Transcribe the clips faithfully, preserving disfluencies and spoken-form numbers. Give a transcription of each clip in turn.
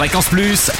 Fréquence Plus,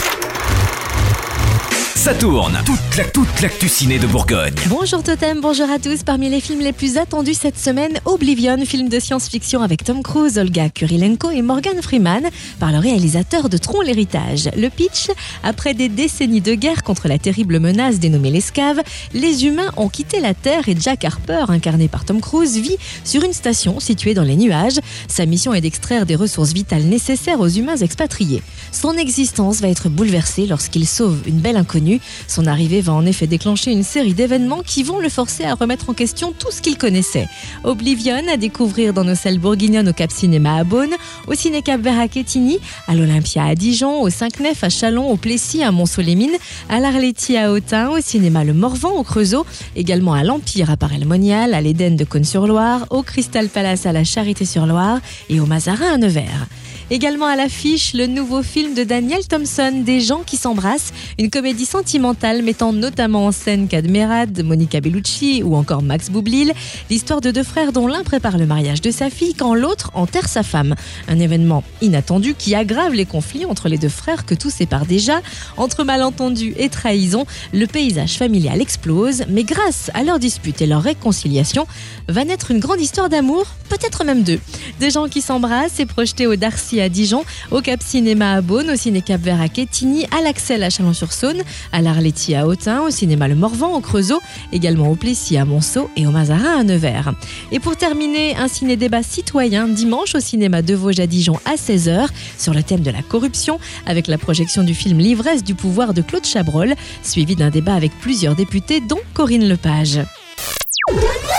ça tourne, toute la, toute l'actu ciné de Bourgogne. Bonjour Totem, bonjour à tous. Parmi les films les plus attendus cette semaine, Oblivion, film de science-fiction avec Tom Cruise, Olga Kurilenko et Morgan Freeman, par le réalisateur de Tron l'héritage. Le pitch, après des décennies de guerre contre la terrible menace dénommée l'esclave, les humains ont quitté la Terre et Jack Harper, incarné par Tom Cruise, vit sur une station située dans les nuages. Sa mission est d'extraire des ressources vitales nécessaires aux humains expatriés. Son existence va être bouleversée lorsqu'il sauve une belle inconnue. Son arrivée va en effet déclencher une série d'événements qui vont le forcer à remettre en question tout ce qu'il connaissait. Oblivion, à découvrir dans nos salles bourguignonnes au Cap Cinéma à Beaune, au Ciné Cap Berra-Chettini, à l'Olympia à Dijon, au Cinq Nefs à Chalon, au Plessis à mont-Solemin, à l'Arletti à Autun, au Cinéma le Morvan au Creusot, également à l'Empire à Paray-le-Monial, à l'Éden de Cône-sur-Loire, au Crystal Palace à la Charité-sur-Loire et au Mazarin à Nevers. Également à l'affiche, le nouveau film de Daniel Thompson, Des gens qui s'embrassent, une comédie sentimentale mettant notamment en scène Kad Merad, Monica Bellucci ou encore Max Boublil, l'histoire de deux frères dont l'un prépare le mariage de sa fille quand l'autre enterre sa femme. Un événement inattendu qui aggrave les conflits entre les deux frères que tout sépare déjà. Entre malentendus et trahison, le paysage familial explose, mais grâce à leur dispute et leur réconciliation, va naître une grande histoire d'amour, peut-être même deux. Des gens qui s'embrassent est projeté au Darcy à Dijon, au Cap Cinéma à Beaune, au Ciné Cap Berra-Chettini, à l'Axel à Chalon-sur-Saône, à l'Arletti à Autun, au Cinéma le Morvan au Creusot, également au Plessis à Monceau et au Mazarin à Nevers. Et pour terminer, un ciné-débat citoyen dimanche au Cinéma de Vosges à Dijon à seize heures sur le thème de la corruption, avec la projection du film L'ivresse du pouvoir de Claude Chabrol, suivi d'un débat avec plusieurs députés dont Corinne Lepage.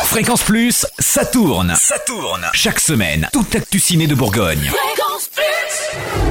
Fréquence Plus, ça tourne. Ça tourne. Chaque semaine, toute l'actu ciné de Bourgogne. Fréquence Plus.